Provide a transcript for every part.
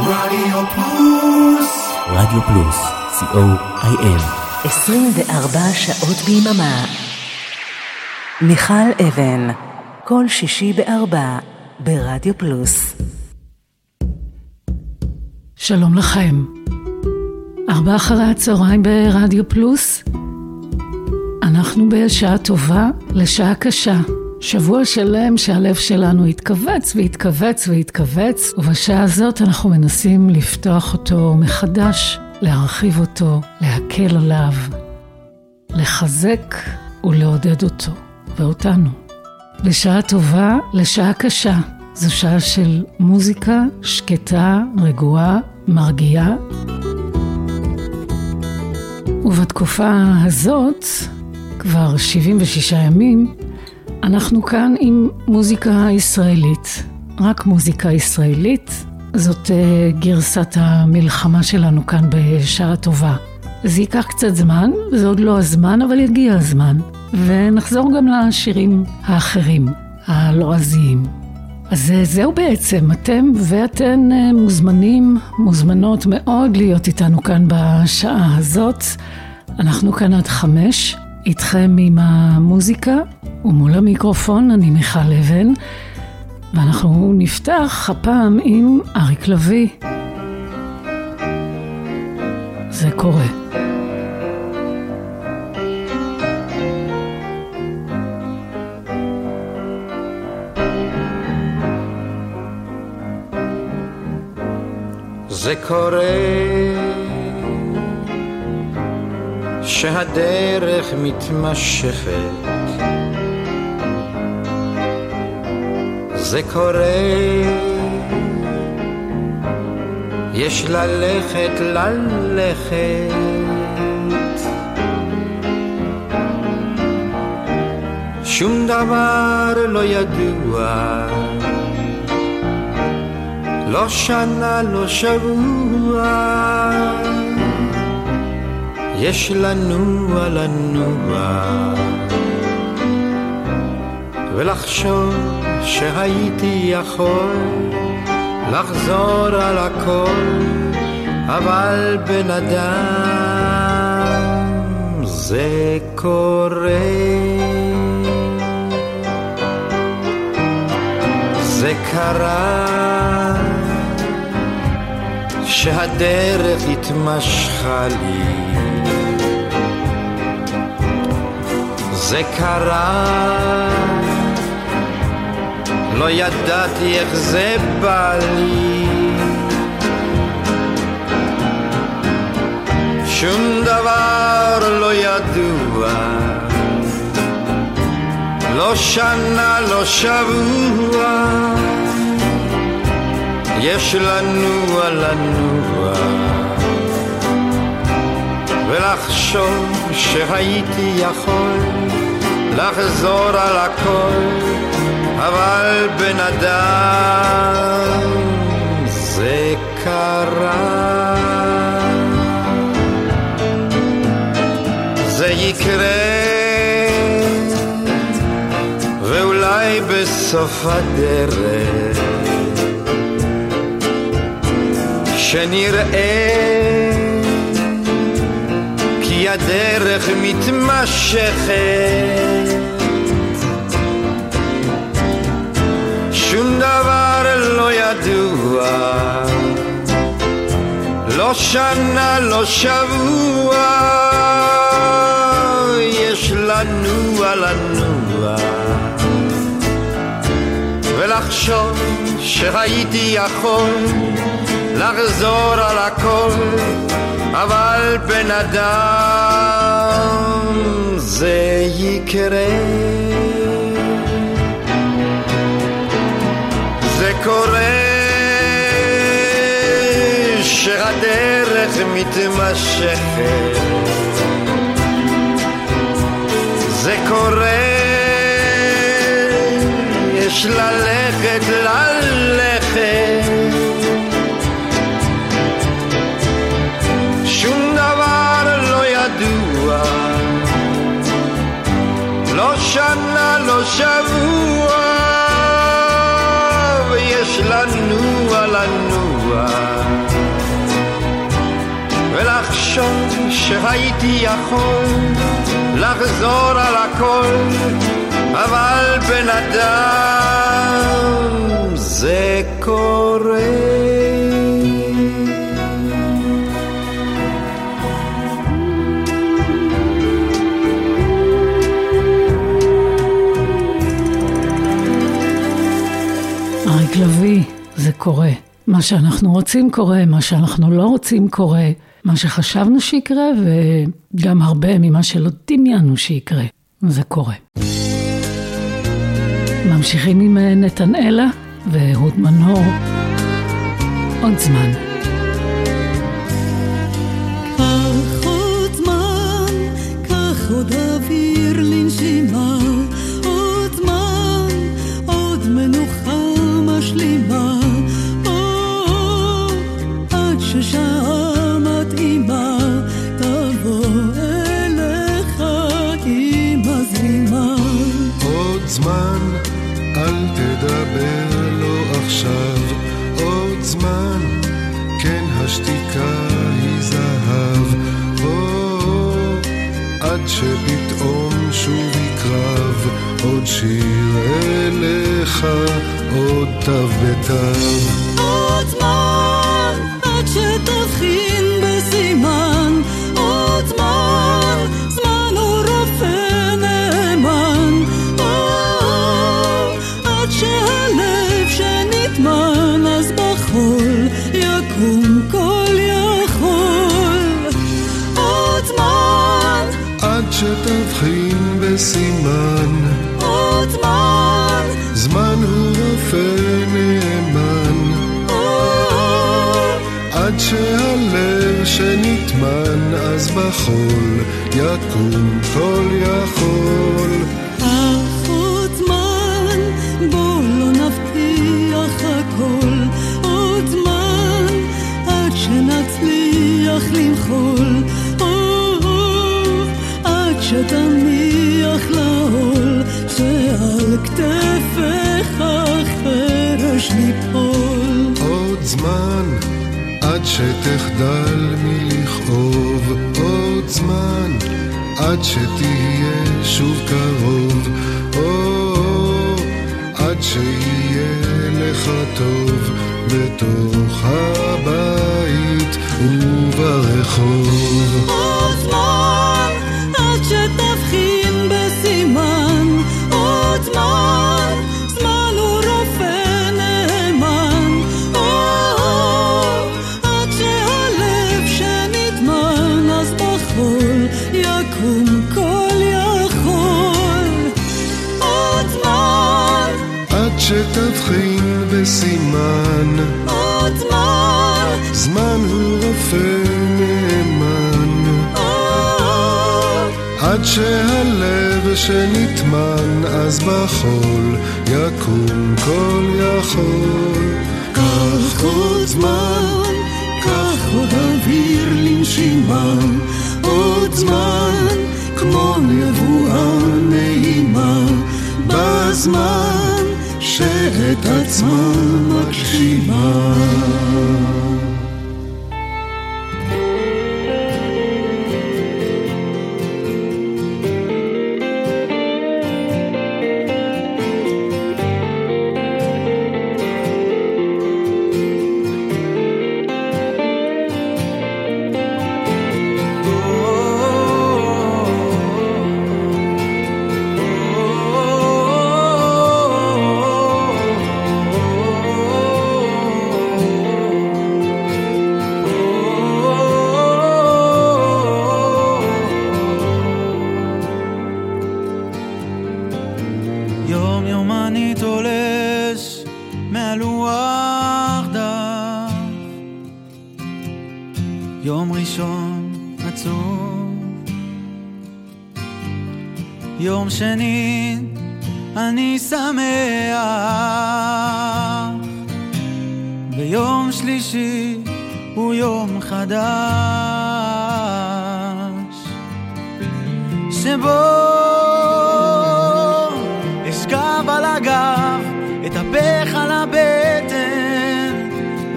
רדיו פלוס, רדיו פלוס, co.il, 24 שעות ביממה. מיכל אבן, כל שישי בארבע, ברדיו פלוס. שלום לכם. 4 אחרי הצהריים ברדיו פלוס. אנחנו בשעה טובה לשעה קשה. שבוע שלם שהלב שלנו התכווץ והתכווץ והתכווץ, ובשעה הזאת אנחנו מנסים לפתוח אותו מחדש, להרחיב אותו, להקל עליו, לחזק ולעודד אותו ואותנו. לשעה טובה, לשעה קשה. זו שעה של מוזיקה שקטה, רגועה, מרגיעה. ובתקופה הזאת, כבר 76 ימים, אנחנו כאן עם מוזיקה ישראלית, רק מוזיקה ישראלית. זאת גרסת המלחמה שלנו כאן בשעה טובה. זה ייקח קצת זמן, זה עוד לא הזמן, אבל יגיע הזמן. ונחזור גם לשירים האחרים, הלועזיים. אז זהו בעצם, אתם ואתן מוזמנים, מוזמנות מאוד להיות איתנו כאן בשעה הזאת. אנחנו כאן עד 5, איתכם עם המוזיקה. ומול המיקרופון אני מיכל אבן, ואנחנו נפתח הפעם עם אריק לוי. זה קורה. זה קורה שהדרך מתמשכת, זה קורה יש ללכת ללכת, שום דבר לא ידוע, לא שנה לא שבוע, יש לנוע לנוע ולחשוב שהייתי יכול לחזור על הכל, אבל בן אדם זה קורה. זה קרה שהדרך התמשכה לי, זה קרה לא ידעתי איך זה בא לי, שום דבר לא ידוע, לא שנה לא שבוע, יש לנוע לנוע ולחשוב שהייתי יכול לחזור על הכל, אבל בן אדם זה קרה. זה יקרה ואולי בסוף הדרך שנראה, כי הדרך מתמשכת, שום דבר לא ידוע, לא שנה לא שבוע, יש לנוע לנוע ולחשוב שהייתי יכול לחזור על הכל, אבל בן אדם זה יקרה. זה קורה שהדרך מתמשכת, זה קורה יש ללכת ללכת, שום דבר לא ידוע, לא שנה לא שבוע, יש לנוע לנוע שהייתי יכול לחזור על הכל, אבל בן אדם זה קורה. אריק לוי, זה קורה. מה שאנחנו רוצים קורה, מה שאנחנו לא רוצים קורה, מה שחשבנו שיקרה וגם הרבה ממה שלא דמיינו שיקרה, זה קורה. ממשיכים עם נתן אלה ואהוד מנור, עוד זמן. כך עוד זמן, כך עוד אוויר לנשימה, עוד זמן, עוד מנוחה משלימה, עד ששעה מתאימה תבוא אליך היא מזרימה. עוד זמן, אל תדבר לו עכשיו, עוד זמן, כן השתיקה היא זהב, עד שפתאום שוב יקרב עוד שיר אליך, עוד תו בתו. עוד זמן, עד שתבחין בסימן, עוד זמן, זמן הוא רופא נאמן, עד שהלב שנטמן אז בחול יקום כל יכול. עוד זמן, עד שתבחין בסימן, עוד זמן, זמן הוא רופא נאמן, עד שהלב שנטמן אז בחול יקום כל יכול. עוד זמן, בוא לא נבטיח הכל, עוד זמן, עד שנצליח למחול, עד שתניח לעול שעל כתפך חרש ליפול. עוד זמן, עד שתחדל מלכאוב, עוד זמן, עד שתהיה שוב קרוב, עד שיהיה לך טוב בתוך הבית וברחוב. עוד זמן, עד שתבחין בסימן, עוד זמן, זמן הוא רופא נאמן, עד שהלב שנטמן אז בחול יקום כל יכול. עוד זמן, עד שתבחין בסימן, עוד זמן, זמן הוא רופא נאמן, עד שהלב שנטמן אז בחול יקום כל יכול. כך עוד זמן, כך עוד אוויר לנשימה, עוד זמן, כמו נבואה נעימה, בזמן שאת עצמה מגשימה.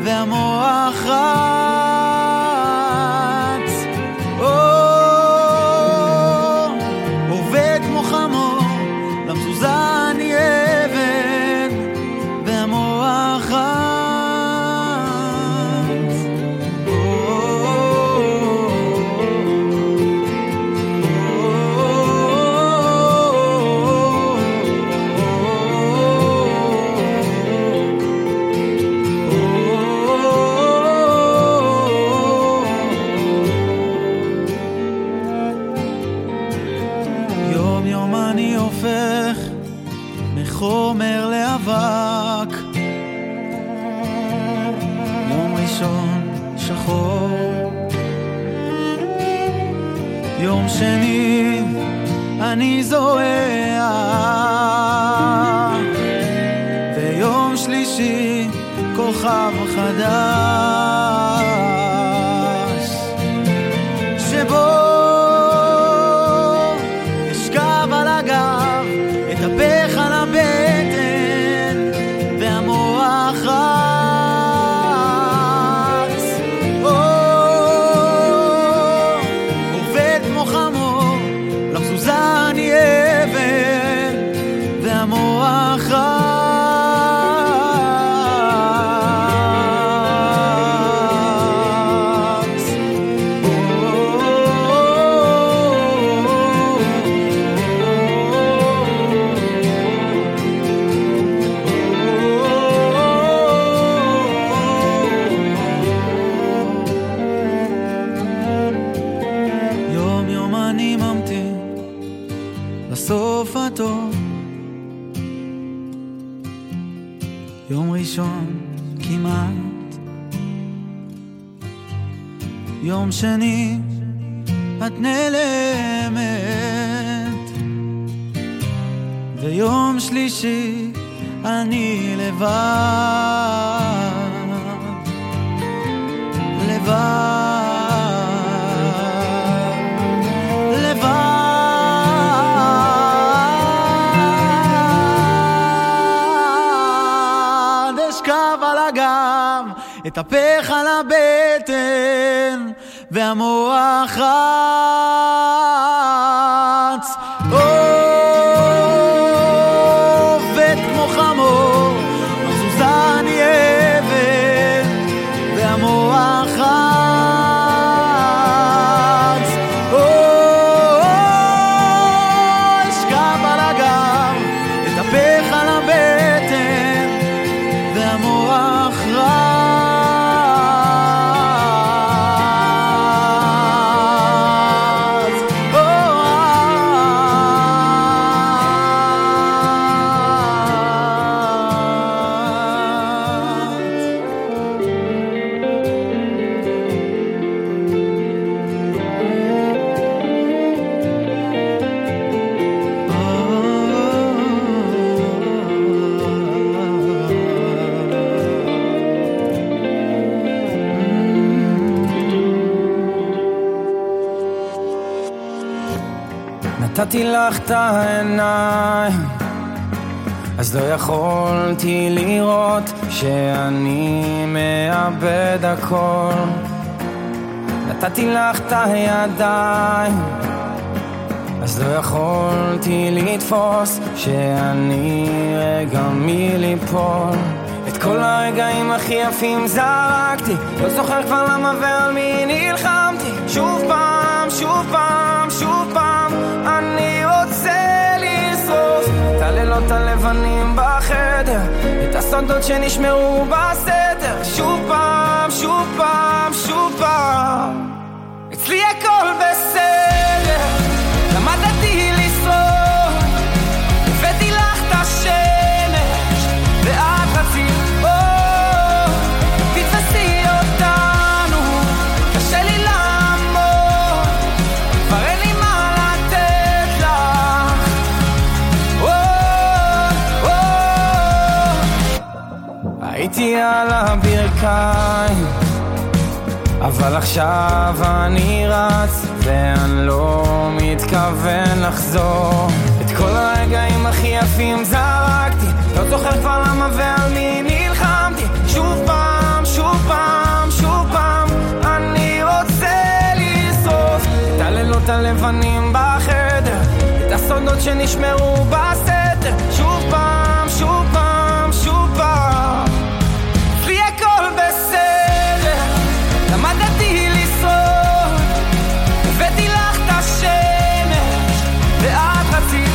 והמוח רץ, ראשון שחור, יום שני אני זוהה, ויום שלישי כוכב חדש שבו אשכב על הגב, אתהפך על הבטן והמוח רץ, עובד כמו חמור, למזוזה אני אבן והמוח רץ. יום ראשון כמעט, יום שני את נעלמת, ויום שלישי אני לבד אתהפך על הבטן והמוח רץ, עובד כמו חמור, מזוזה אני אבן והמוח רץ, אשכב על הגב, אתהפך על הבטן והמוח רץ. נתתי לך את העיניים, אז לא יכולתי לראות שאני מאבד הכל. נתתי לך את הידיים, אז לא יכולתי לתפוס שאני רגע מליפול. את כל הרגעים הכי יפים זרקתי, לא זוכר כבר למה ועל מי נלחמתי. שוב פעם, שוב פעם, שוב פעם אני רוצה לסרוס את הלילות הלבנים בחדר, את הסודות שנשמרו בסדר. שוב פעם, שוב פעם, שוב פעם אצלי הכל בסדר. למדתי לסרוס, הבאתי לך את השמש ואת רצית אור, תתפסי אותנו, קשה לי לעמוד, כבר אין לי מה לתת לך. הייתי על הברכיים, אבל עכשיו אני רץ ואני לא מתכוון לחזור. את כל הרגעים הכי יפים זרקתי, לא זוכר כבר למה ועל מי נלחמתי. שוב פעם, שוב פעם, שוב פעם אני רוצה לשרוף את הלילות הלבנים בחדר, את הסודות שנשמרו בסתר. שוב פעם, שוב פעם, שוב פעם לי הכל בסדר. למדתי לשרוף, הבאתי לך את השמש ואת רצית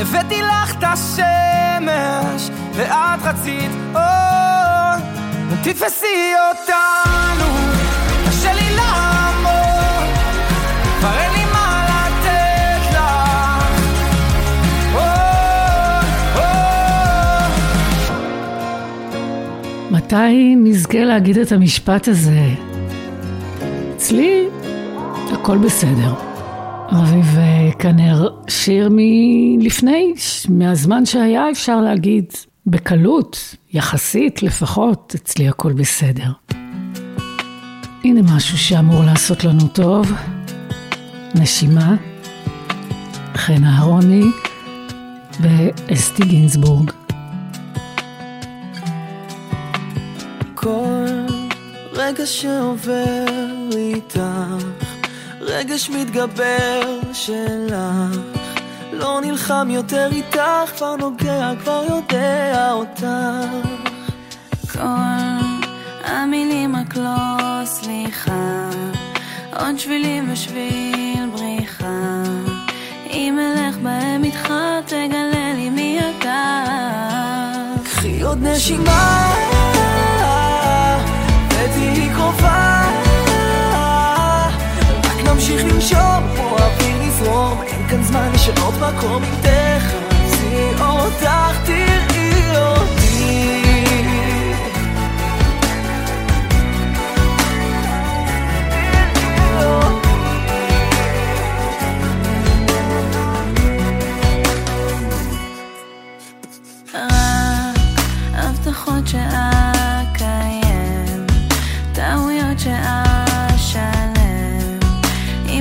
הבאתי לך את השמש ואת רצית עוד, תתפסי אותנו, קשה לי לעמוד, כבר אין לי מה לתת לך עוד. מתי נזכה להגיד את המשפט הזה? אצלי הכל בסדר. רביב כנר, שיר מלפני, מהזמן שהיה אפשר להגיד בקלות, יחסית לפחות, אצלי הכל בסדר. הנה משהו שאמור לעשות לנו טוב, נשימה, חנה הרוני ואסתי גינסבורג. כל רגע שעובר איתך רגש מתגבר שלך, לא נלחם יותר איתך, כבר נוגע, כבר יודע אותך. כל המילים רק לא סליחה, עוד שבילים ושביל בריחה, אם אלך בהם איתך תגלה לי מי אתה. קחי עוד נשימה ותהי קרובה, נמשיך למשום, כמו אוויר נזרום, אין כאן זמן לשנות מקום, אם תחפשי אותך תראי אותי. רק הבטחות שאקיים, טעויות שאשלם,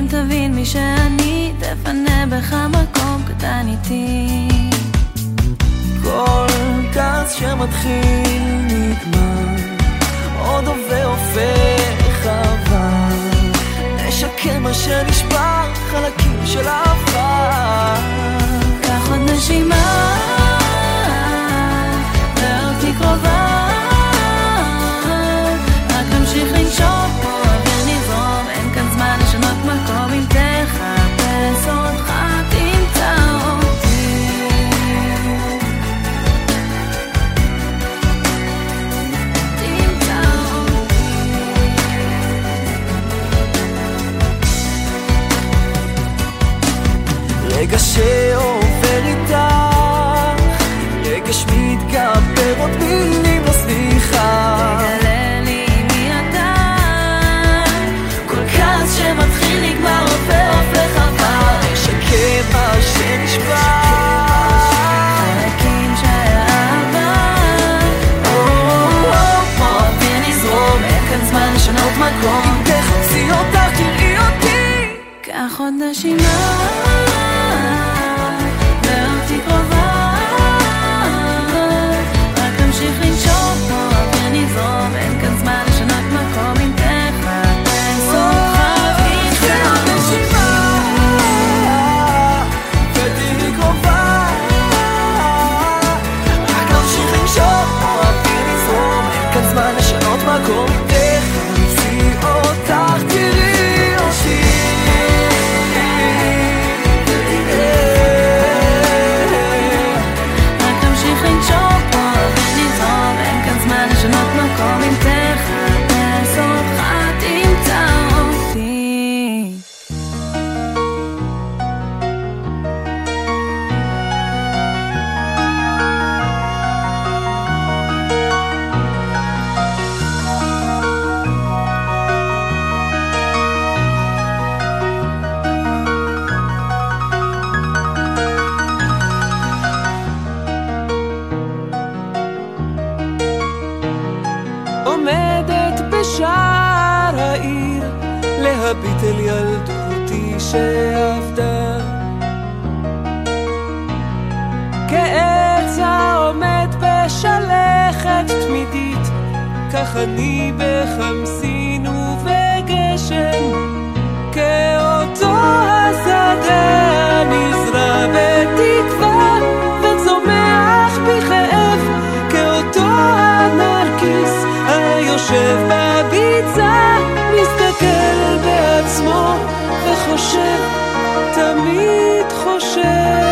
תבין מי שאני, תפנה בך מקום קטן איתי. כל כעס שמתחיל נגמר, עוד הופך עבר, נשקם מה שנשבר, חלקים של העבר. קח עוד נשימה ואותי קרובה, רק נמשיך לנשום פה מקום, אם תחפש אותך תמצא אותי. תמצא אותי. רגע שעובר איתך, רגע שמתגבר עוד מילים לא סליחה, תגלה לי מי אתה. כל כעס שמתחיל נגמר הופך לחבר, נשקם מה שנשבר, חלקים של העבר, אוויר נזרום, אין כאן זמן לשנות מקום, אם תחפשי אותך תראי אותי. קח עוד נשימה ואותי קרובה, רק תמשיך לנשום, אוויר נזרום, אין כאן זמן לשנות מקום, אם תחפש אותך אני בחמסין ובגשם, כאותו השדה הנזרע בתקווה וצומח בכאב, כאותו הנרקיס היושב בביצה, מסתכל בעצמו וחושב, תמיד חושב.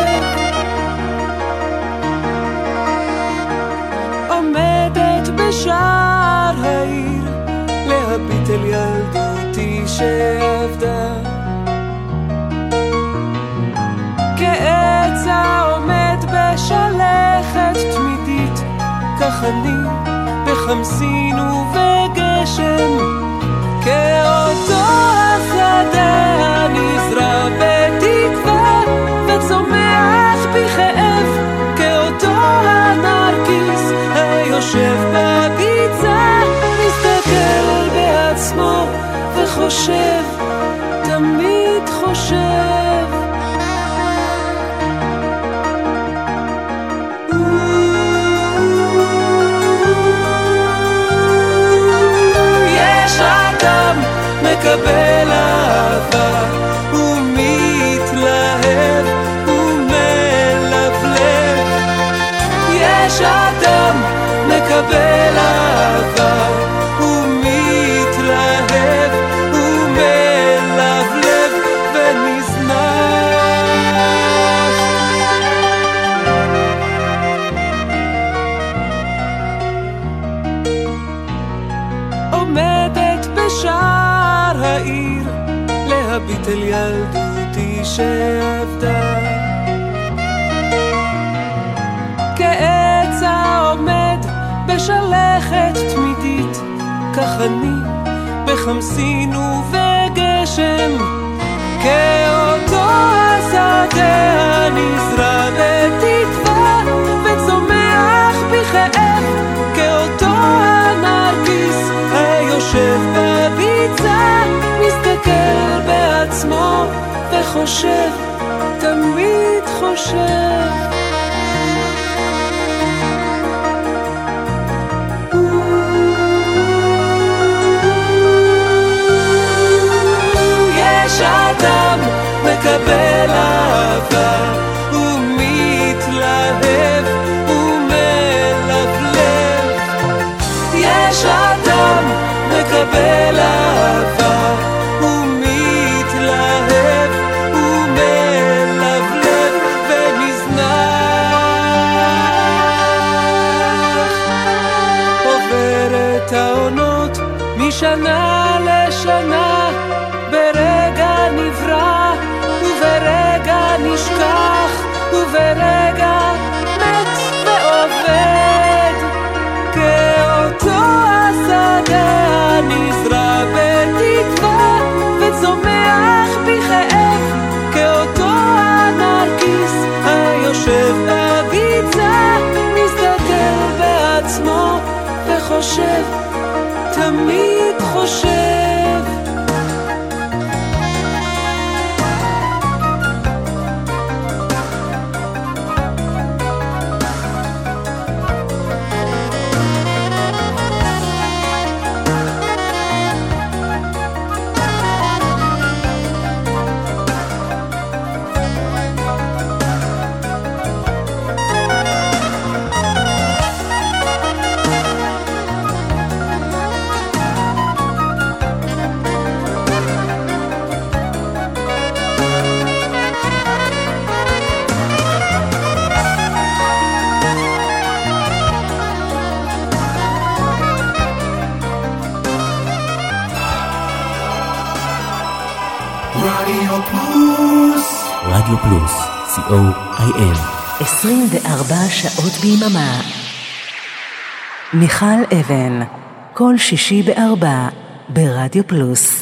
כך אני בחמסין ובגשם כאותו השדה הנזרע בתקווה וצומח בכאב כאותו הנרקיס היושב בביצה מסתכל על בעצמו וחושב תמיד חושב מקבל אהבה ומתלהב ומלבלב יש אדם מקבל אהבה ומתלהב ומלבלב ונזנח עומדת בשעה העיר להביט אל ילדותי שעבדה כעצה עומד בשלכת תמידית כך אני בחמסין ובגשם כאותו השדה הנזרע בתקווה וצומח בכאב כאותו הנרקיס היושב בביצה מסתכל בעצמו וחושב, תמיד חושב יש אדם מקבל אהבה ומתלהב ומלבלב יש אדם מקבל אהבה משנה לשנה ברגע נברא וברגע נשכח וברגע מת ועובד כאותו השדה הנזרע בתקווה וצומח בכאב כאותו הנרקיס היושב בביצה מסתכל בעצמו וחושב תמיד חושב רדיו פלוס, COIM 24 שעות ביממה מיכל אבן, כל שישי ב-4 ברדיו פלוס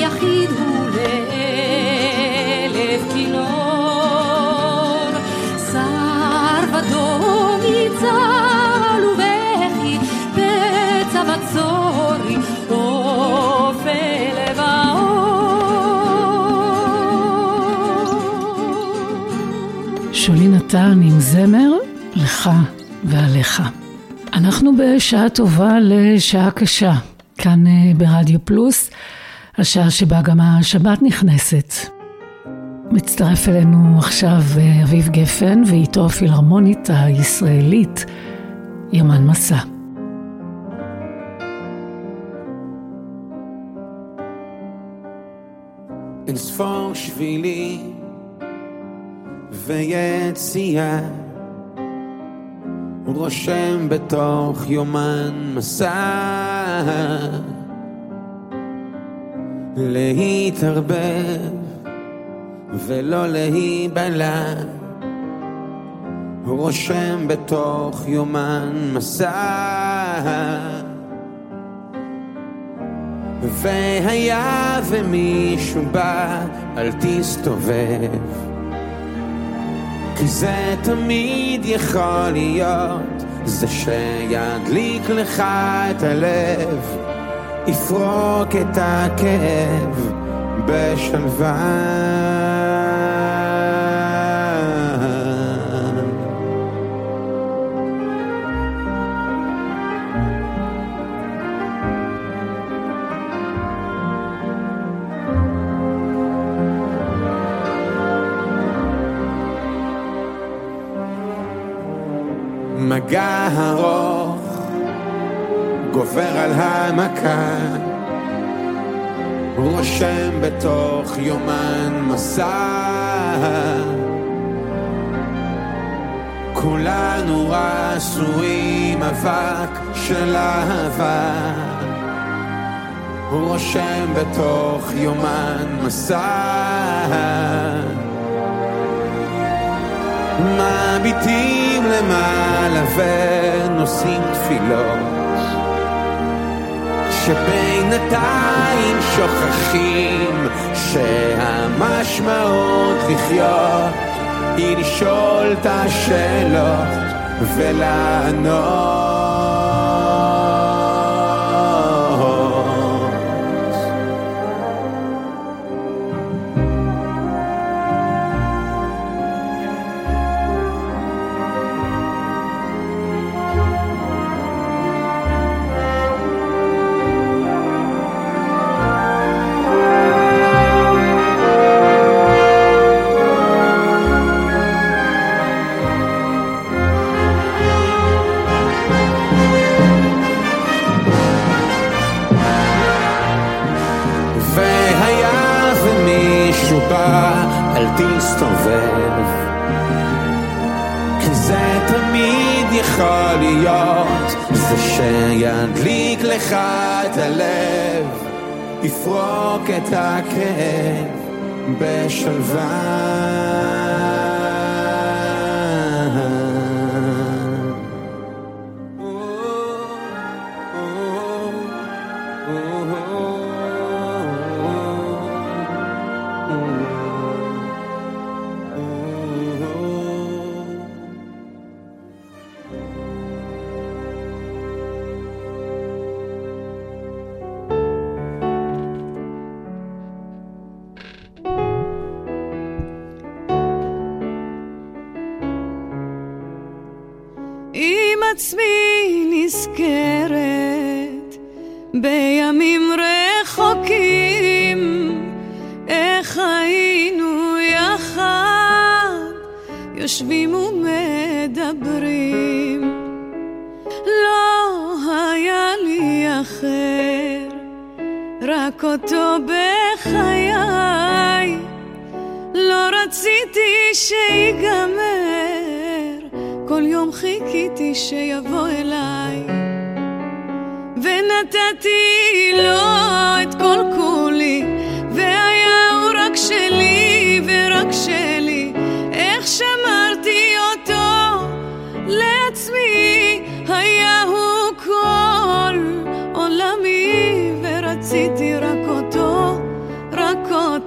יחיד הוא לאלף כינור, שר ודום יצהל ובכי, פצע בצורי אופה לבעור. שולי נתן עם זמר לך ועליך. אנחנו בשעה טובה לשעה קשה, כאן ברדיו פלוס, השעה שבה גם השבת נכנסת. מצטרף אלינו עכשיו רביב גפן ואיתו הפילהרמונית הישראלית ימן מסע. אין ספור שבילי ויציאה הוא רושם בתוך יומן מסע, להתערבב ולא להיבלע, הוא רושם בתוך יומן מסע. והיה ומישהו בא, אל תסתובב, כי זה תמיד יכול להיות זה שידליק לך את הלב, יפרוק את הכאב בשלווה. מגע ארוך גובר על המכה, הוא רושם בתוך יומן מסע. כולנו רסועים אבק של אהבה, הוא רושם בתוך יומן מסע. מביטים למעלה ונושאים תפילות, שבינתיים שוכחים שהמשמעות לחיות היא לשאול את השאלות ולענות. אל תסתובב, כי זה תמיד יכול להיות זה שידליק לך את הלב, יפרוק את הכאב בשלווה.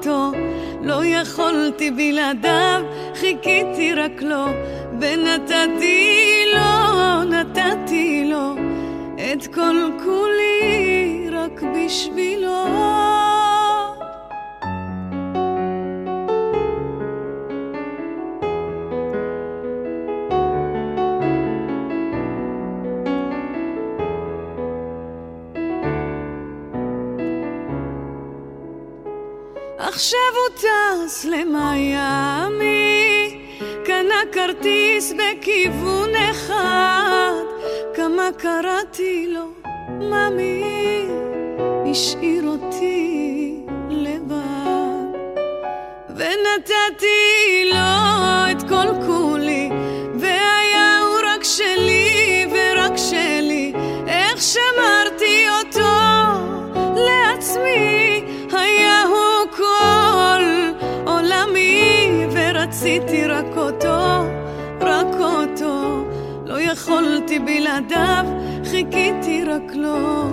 איתו, לא יכולתי בלעדיו, חיכיתי רק לו, ונתתי לו, נתתי לו, את כל כולי רק בשבילו. עכשיו הוא טס למיאמי, קנה כרטיס בכיוון אחד, כמה קראתי לו ממי, השאיר אותי לבד, ונתתי לו את כל כולי, והיה הוא רק שלי ורק שלי, איך שמרתי אותו לעצמי, רציתי רק אותו, רק אותו, לא יכולתי בלעדיו, חיכיתי רק לו,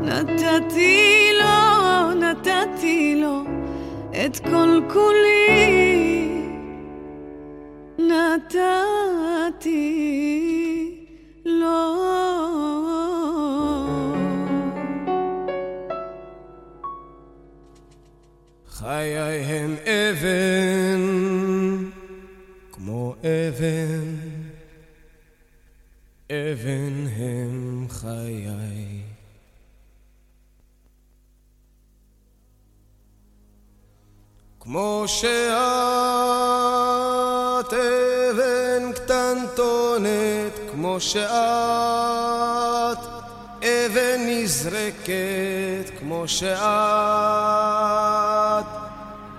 נתתי לו, נתתי לו, את כל כולי, נתתי לו. חיי הם אבן, כמו אבן, אבן הם חיי. כמו שאת אבן קטנטונת, כמו שאת אבן נזרקת, כמו שאת,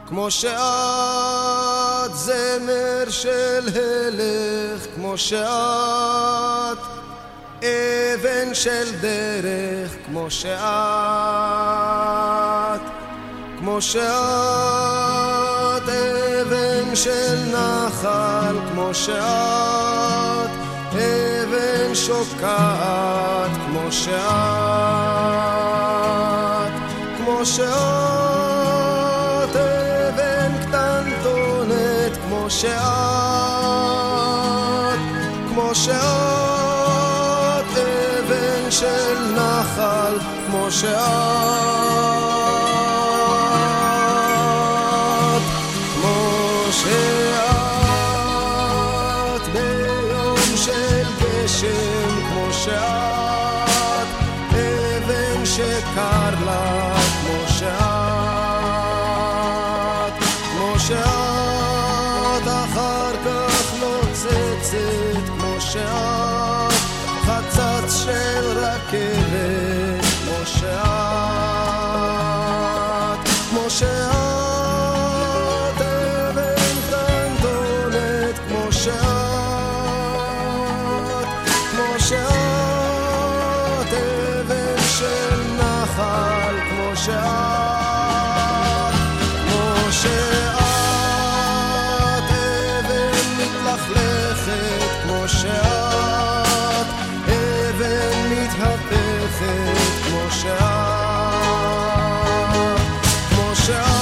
כמו שאת זמר של הלך, כמו שאת אבן של דרך, כמו שאת, כמו שאת אבן של נחל, כמו שאת אבן שוקעת, כמו שאת, כמו שאת אבן קטנטונת, כמו שאת, כמו שאת אבן של נחל, כמו שאת, כמו שאת ביום של גשם, כמו שאת שקר לה, כמו שאת, כמו שאת אחר כך נוצצת, כמו שאת חצץ של רכבת, כמו שאת, כמו שאת אבן קטנטונת, כמו שאת, כמו שאת אבן של כמו שאת, כמו שאת אבן מתלכלכת, כמו שאת אבן מתהפכת, כמו שאת, כמו שאת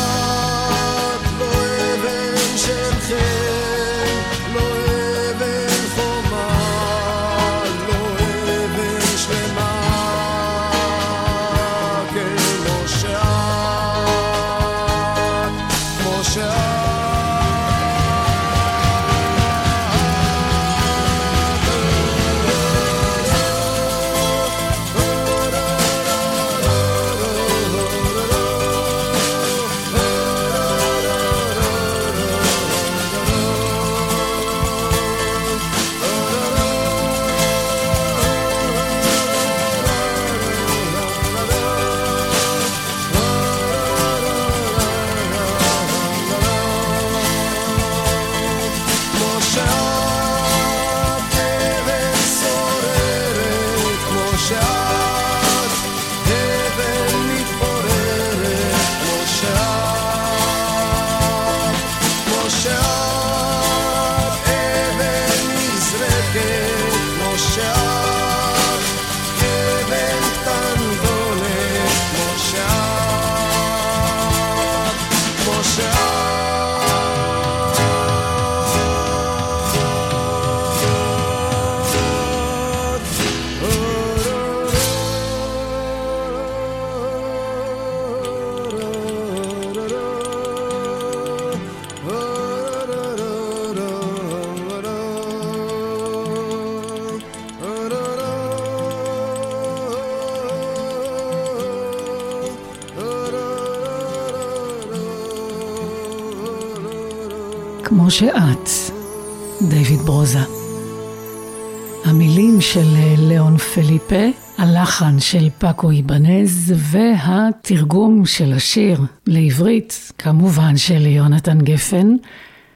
כמו שאת, דוד ברוזה. המילים של לאון פליפה, הלחן של פאקו יבנז והתרגום של השיר לעברית, כמובן של יונתן גפן,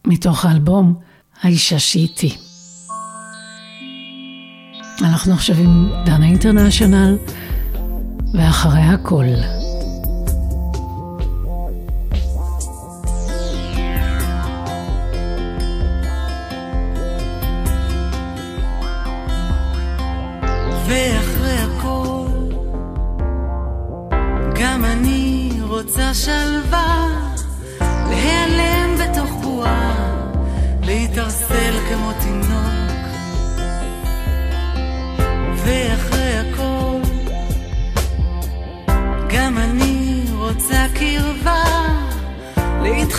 מתוך האלבום האישה שאיתי. אנחנו עכשיו עם דן האינטרנשיונל ואחרי הכל. ואחרי הכל גם אני רוצה שלווה, להיעלם בתוך בועה, להתרסל כמו תינוק. ואחרי הכל גם אני רוצה קרבה,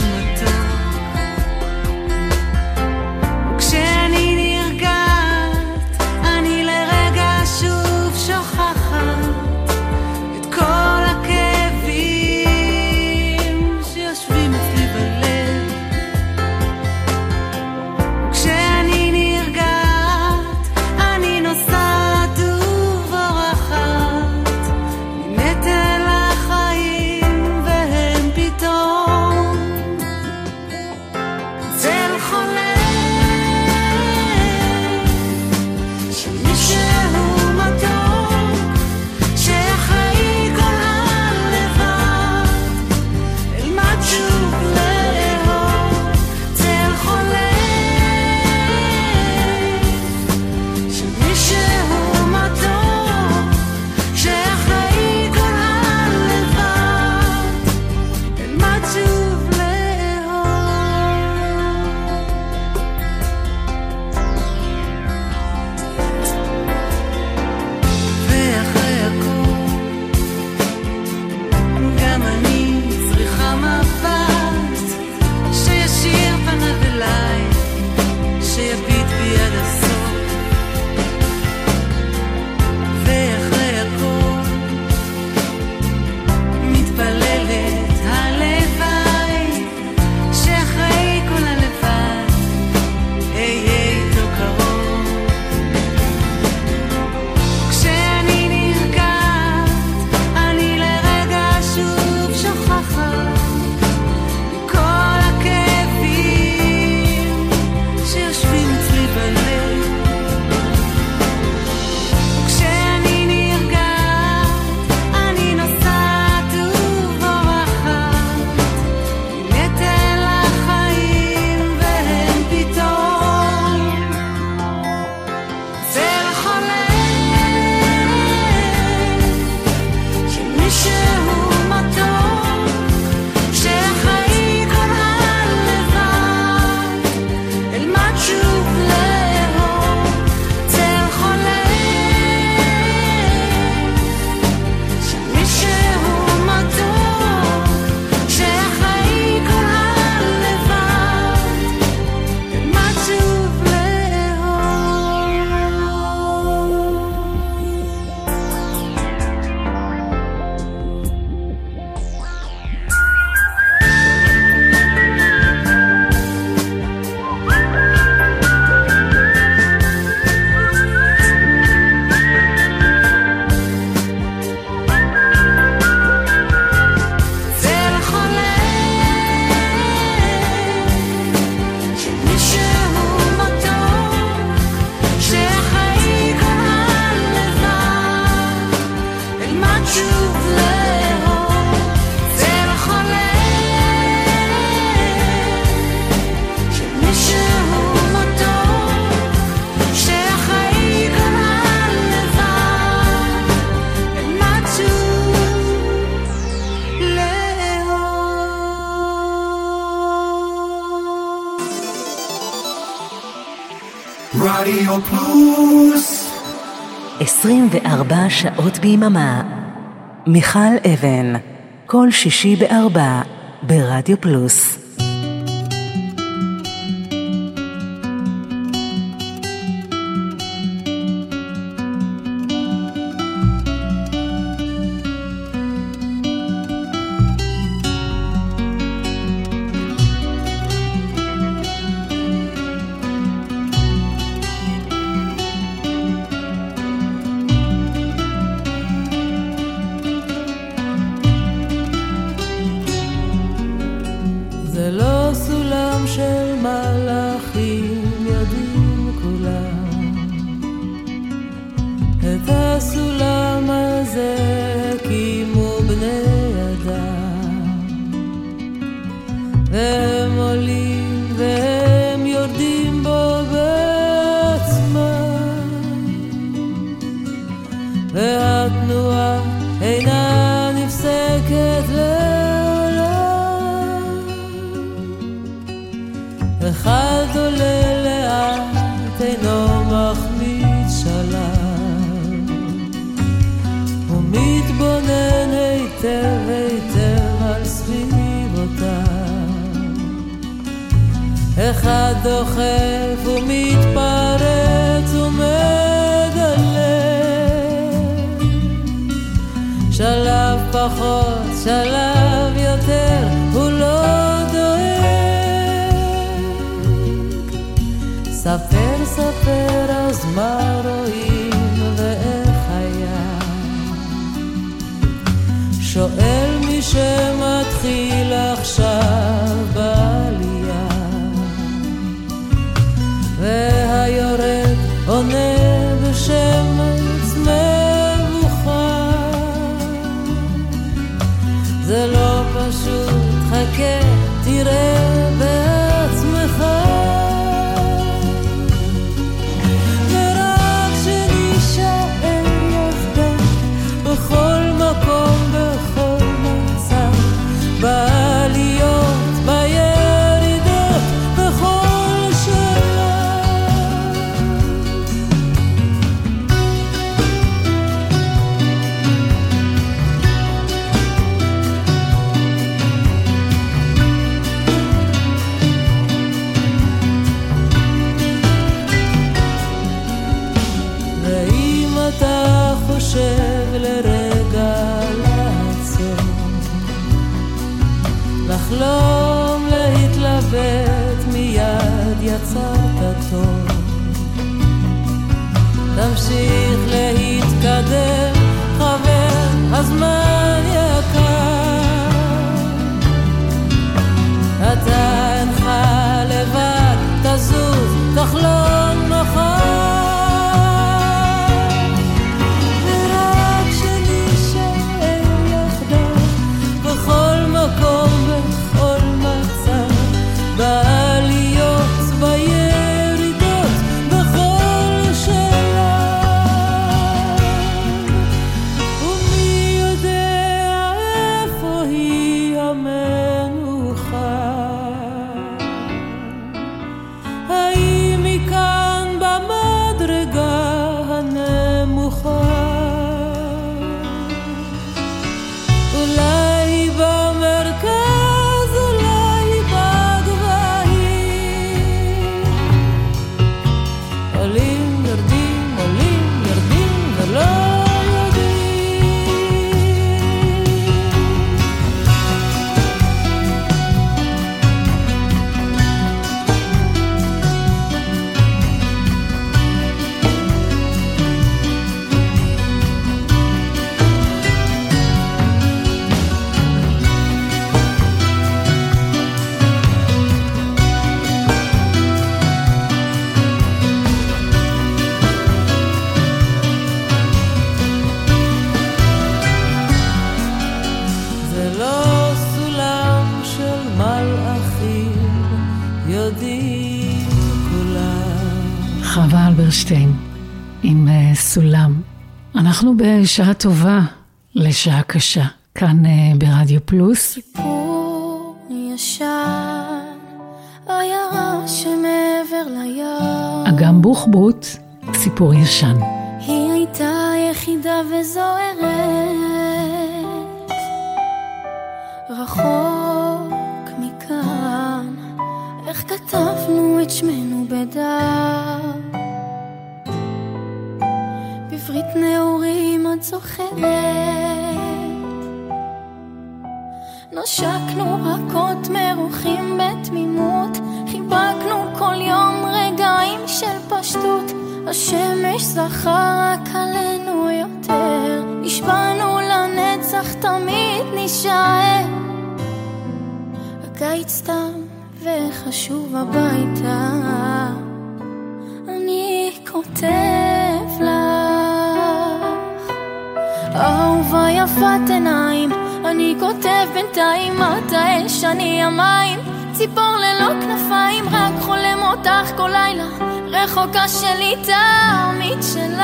מתוק. כשאני נרגעת, אני לרגע שוב שוכחת את כל הכאבים שיושבים אצלי בלב. כשאני נרגעת, אני נוסעת ובורחת מנטל החיים, והם פתאום צל חולה רדיו פלוס 24 שעות ביממה. מיכל אבן, כל שישי ב-4 ברדיו פלוס. התנועה אינה נפסקת לעולם, אחד עולה לאט אינו מחמיד שלם, הוא מתבונן היטב היטב על סביבותיו, אחד דוחף ומתפרץ ומדלב, שלב פחות שלב יותר הוא לא דואג, ספר ספר אז מה רואים ואיך היה, שואל מי שמתחיל עכשיו בעלייה, והיורד עונה בשמץ מבוכן, זה לא פשוט, חכה תראה בעצמך, ורק שנשאר יחד בכל מקום בכל מצב, בעליות ביד חושב לרגע לעצור, לחלום להתלבט מיד יצאת טוב, תמשיך להתקדם חבר הזמן יקר, אתה אינך לבד תזוז תחלום מחר, בעליות בירידות בכל שלב, ומי יודע איפה היא המנוחה, האם היא כאן במדרגה הנמוכה, אולי במרכז, אלברשטיין עם סולם. אנחנו בשעה טובה לשעה קשה, כאן ברדיו פלוס. סיפור ישן, עיירה שמעבר לים. אגם בוחבוט, סיפור ישן. היא הייתה יחידה וזוהרת, רחוק מכאן, איך כתבנו את שמנו בדם. ברית נאורים את זוכרת, נושקנו רקות מרוחים בתמימות, חיבקנו כל יום רגעים של פשטות, השמש זכה רק עלינו יותר, נשבענו לנצח תמיד נשאר, הקיץ סתם וחשוב הביתה, אני כותב לה אהובה יפת עיניים, אני כותב בינתיים, את האש, אני המים, ציפור ללא כנפיים, רק חולם אותך כל לילה, רחוקה שלי תמיד שלך,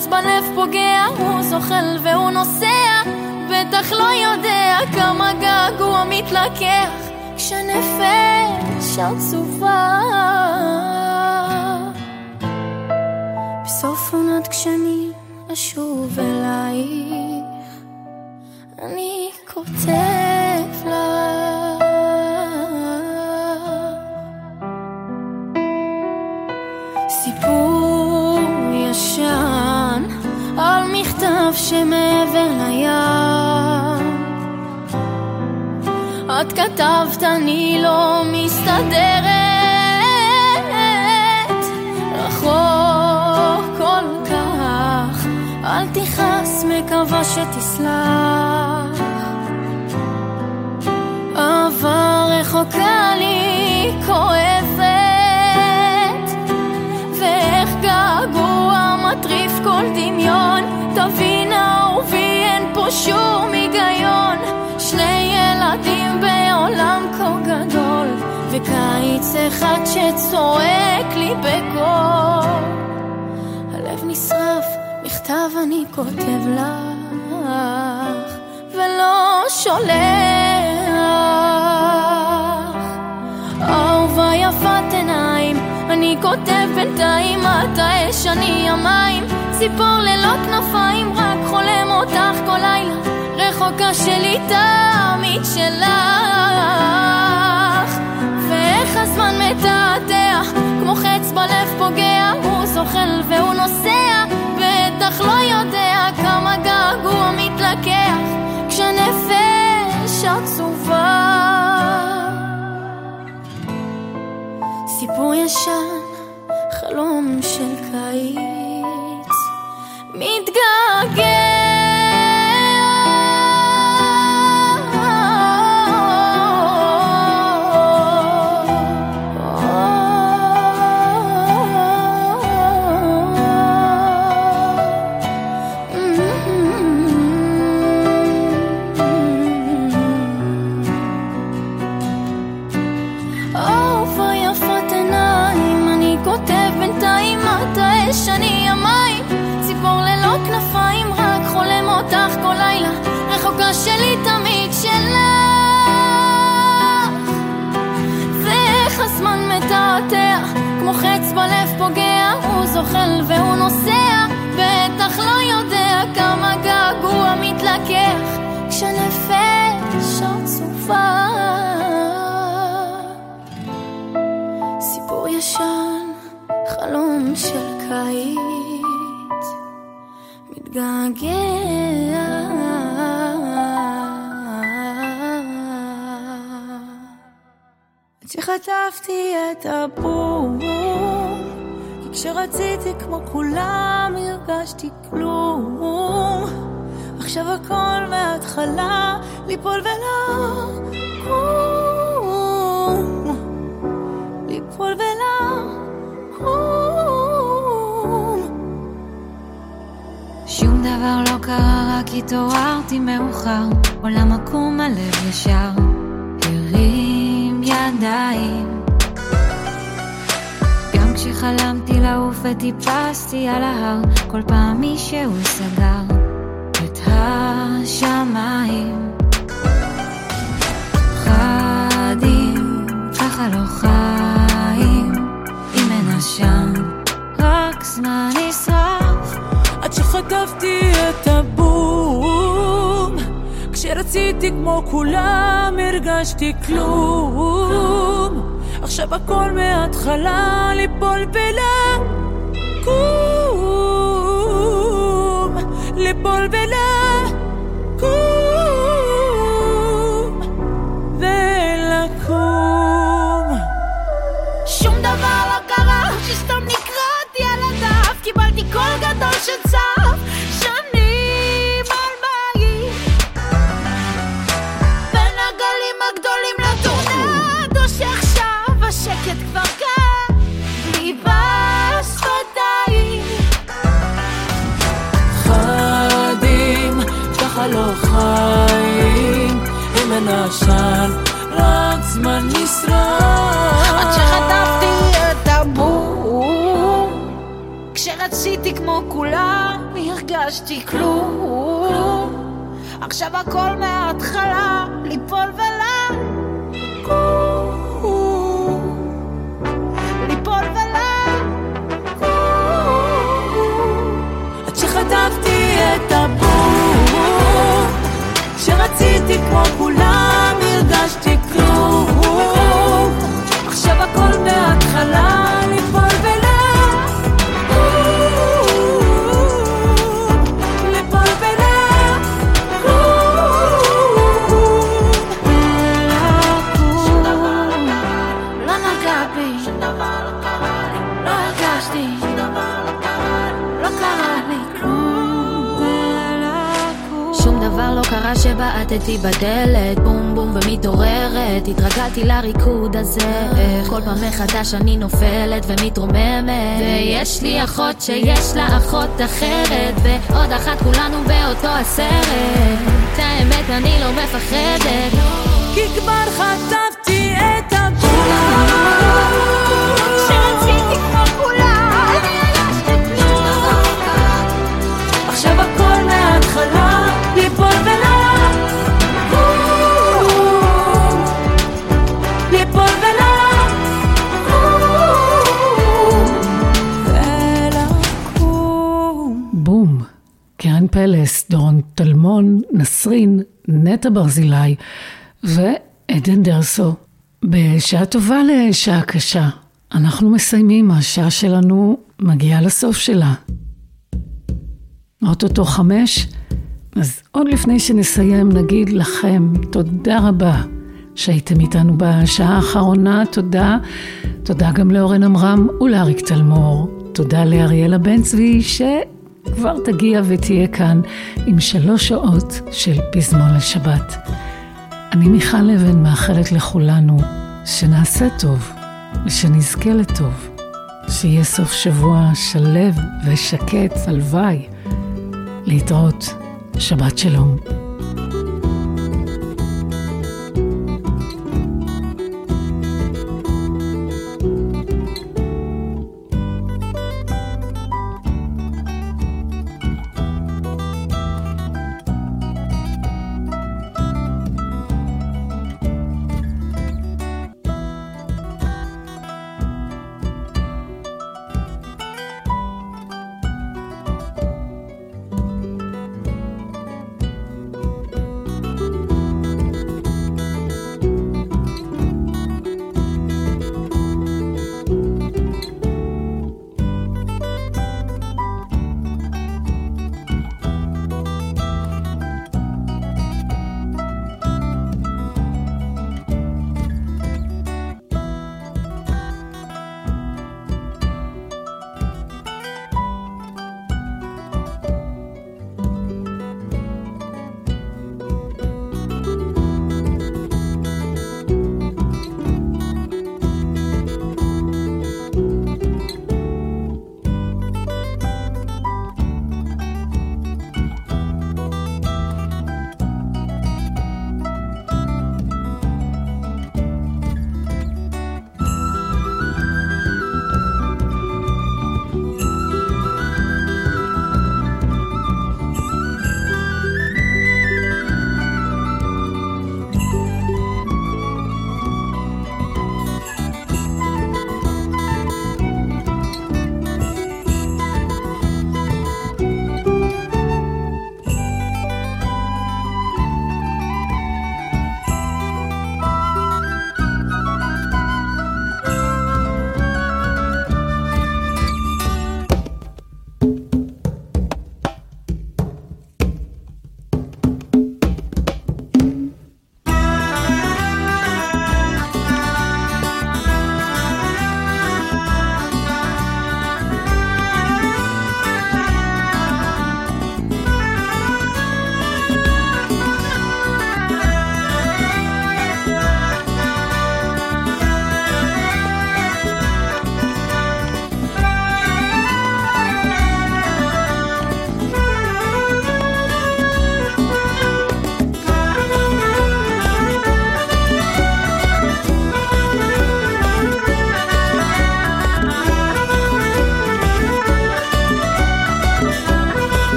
חץ בלב פוגע, הוא זוחל והוא נוסע, בטח לא יודע כמה גג הוא מתלקח, כשנפש עצובה בסוף עונת, כשאני אשוב אלייך אני כותב לך, סיפור ישן על מכתב שמעבר לים, את כתבת אני לא מסתדרת, רחוק כל כך, אל תיחס מקווה שתסלח, אבל רחוקה לי כואבת, געגוע מטריף כל דמיון, תבין אהובי אין פה שום היגיון, שני ילדים בעולם כה גדול, וקיץ אחד שצועק לי בקול, הלב נשרף, מכתב אני כותב לך ולא שולח, אהובה יפת עיניים אני כותב בינתיים, את האש אני המים, ציפור ללא כנפיים, רק חולם אותך כל לילה, רחוקה שלי תמיד שלך, ואיך הזמן מתעתע כמו חץ בלב פוגע, הוא זוחל והוא נוסע, בטח לא יודע כמה געגוע מתלקח, כשנפש עצובה סיפור ישן, חלום של קיץ מתגעגע, שני ימיים, ציפור ללא כנפיים, רק חולם אותך כל לילה, רחוקה שלי תמיד שלך, ואיך הזמן מתעתע כמו חץ בלב פוגע, הוא זוחל והוא נוסע, בטח לא יודע כמה געגוע מתלקח, כשנפש עצובה סיפור ישן, חלום של קיץ מתגעגע, עד שחטפתי את הבור, כי כשרציתי כמו כולם הרגשתי כלום, עכשיו הכל מההתחלה, ליפול ולא קום, ליפול ולא קום, שום דבר לא קרה, רק התעוררתי מאוחר, עולם עקום, הלב ישר הרים ידיים, גם כשחלמתי לעוף וטיפסתי על ההר, כל פעם מישהו סגר את השמיים, חדים ככה לא חיים, אם אין השם רק זמן ישרף, עד שחטפתי את הבום, כשרציתי כמו כולם הרגשתי כלום, עכשיו הכל מההתחלה, ליפול ולקום, ליפול ולקום ולקום, שום דבר לא קרה, שסתם נקראתי על הדף, קיבלתי קול גדול של לא חיים, אם אין השן רק זמן נשרף, עד שחטפתי את הבור, שרציתי כמו כולם, הרגשתי כלום. עכשיו הכל מההתחלה, ליפול ולה כלום, ליפול ולה כלום. עד שחטפתי את הבור, שרציתי כמו כולם, הרגשתי כלום. עכשיו הכל מההתחלה, ליפול ולה. קרה שבעתתי בדלת, בום בום ומתעוררת, התרגלתי לריקוד הזה, כל פעם מחדש אני נופלת ומתרוממת, ויש לי אחות שיש לה אחות אחרת, ועוד אחת כולנו באותו הסרט. את האמת אני לא מפחדת, כי כבר חטפתי את הגבול, שרציתי כמו כולה, אני הלשתי כלום. עכשיו הכל מההתחלה, ליפול ולה. ליפול ולה. ולקום. בום. קרן פלס, דורון תלמון, נסרין, נטה ברזילאי ועדן דרסו. בשעה טובה לשעה קשה. אנחנו מסיימים, השעה שלנו מגיעה לסוף שלה. אוטוטו 5, אז עוד לפני שנסיים נגיד לכם תודה רבה שהייתם איתנו בשעה האחרונה. תודה גם לאורן אמרם ולאריק תלמור, תודה לאריאלה בן צבי שכבר תגיע ותהיה כאן עם 3 שעות של פזמון לשבת. אני מיכל אבן מאחלת לכולנו שנעשה טוב ושנזכה לטוב, שיהיה סוף שבוע שלב ושקט, הלוואי. להתראות, שבת שלום.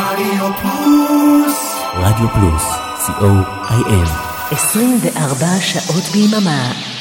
רדיו פלוס. רדיו פלוס, co.il 24 שעות ביממה.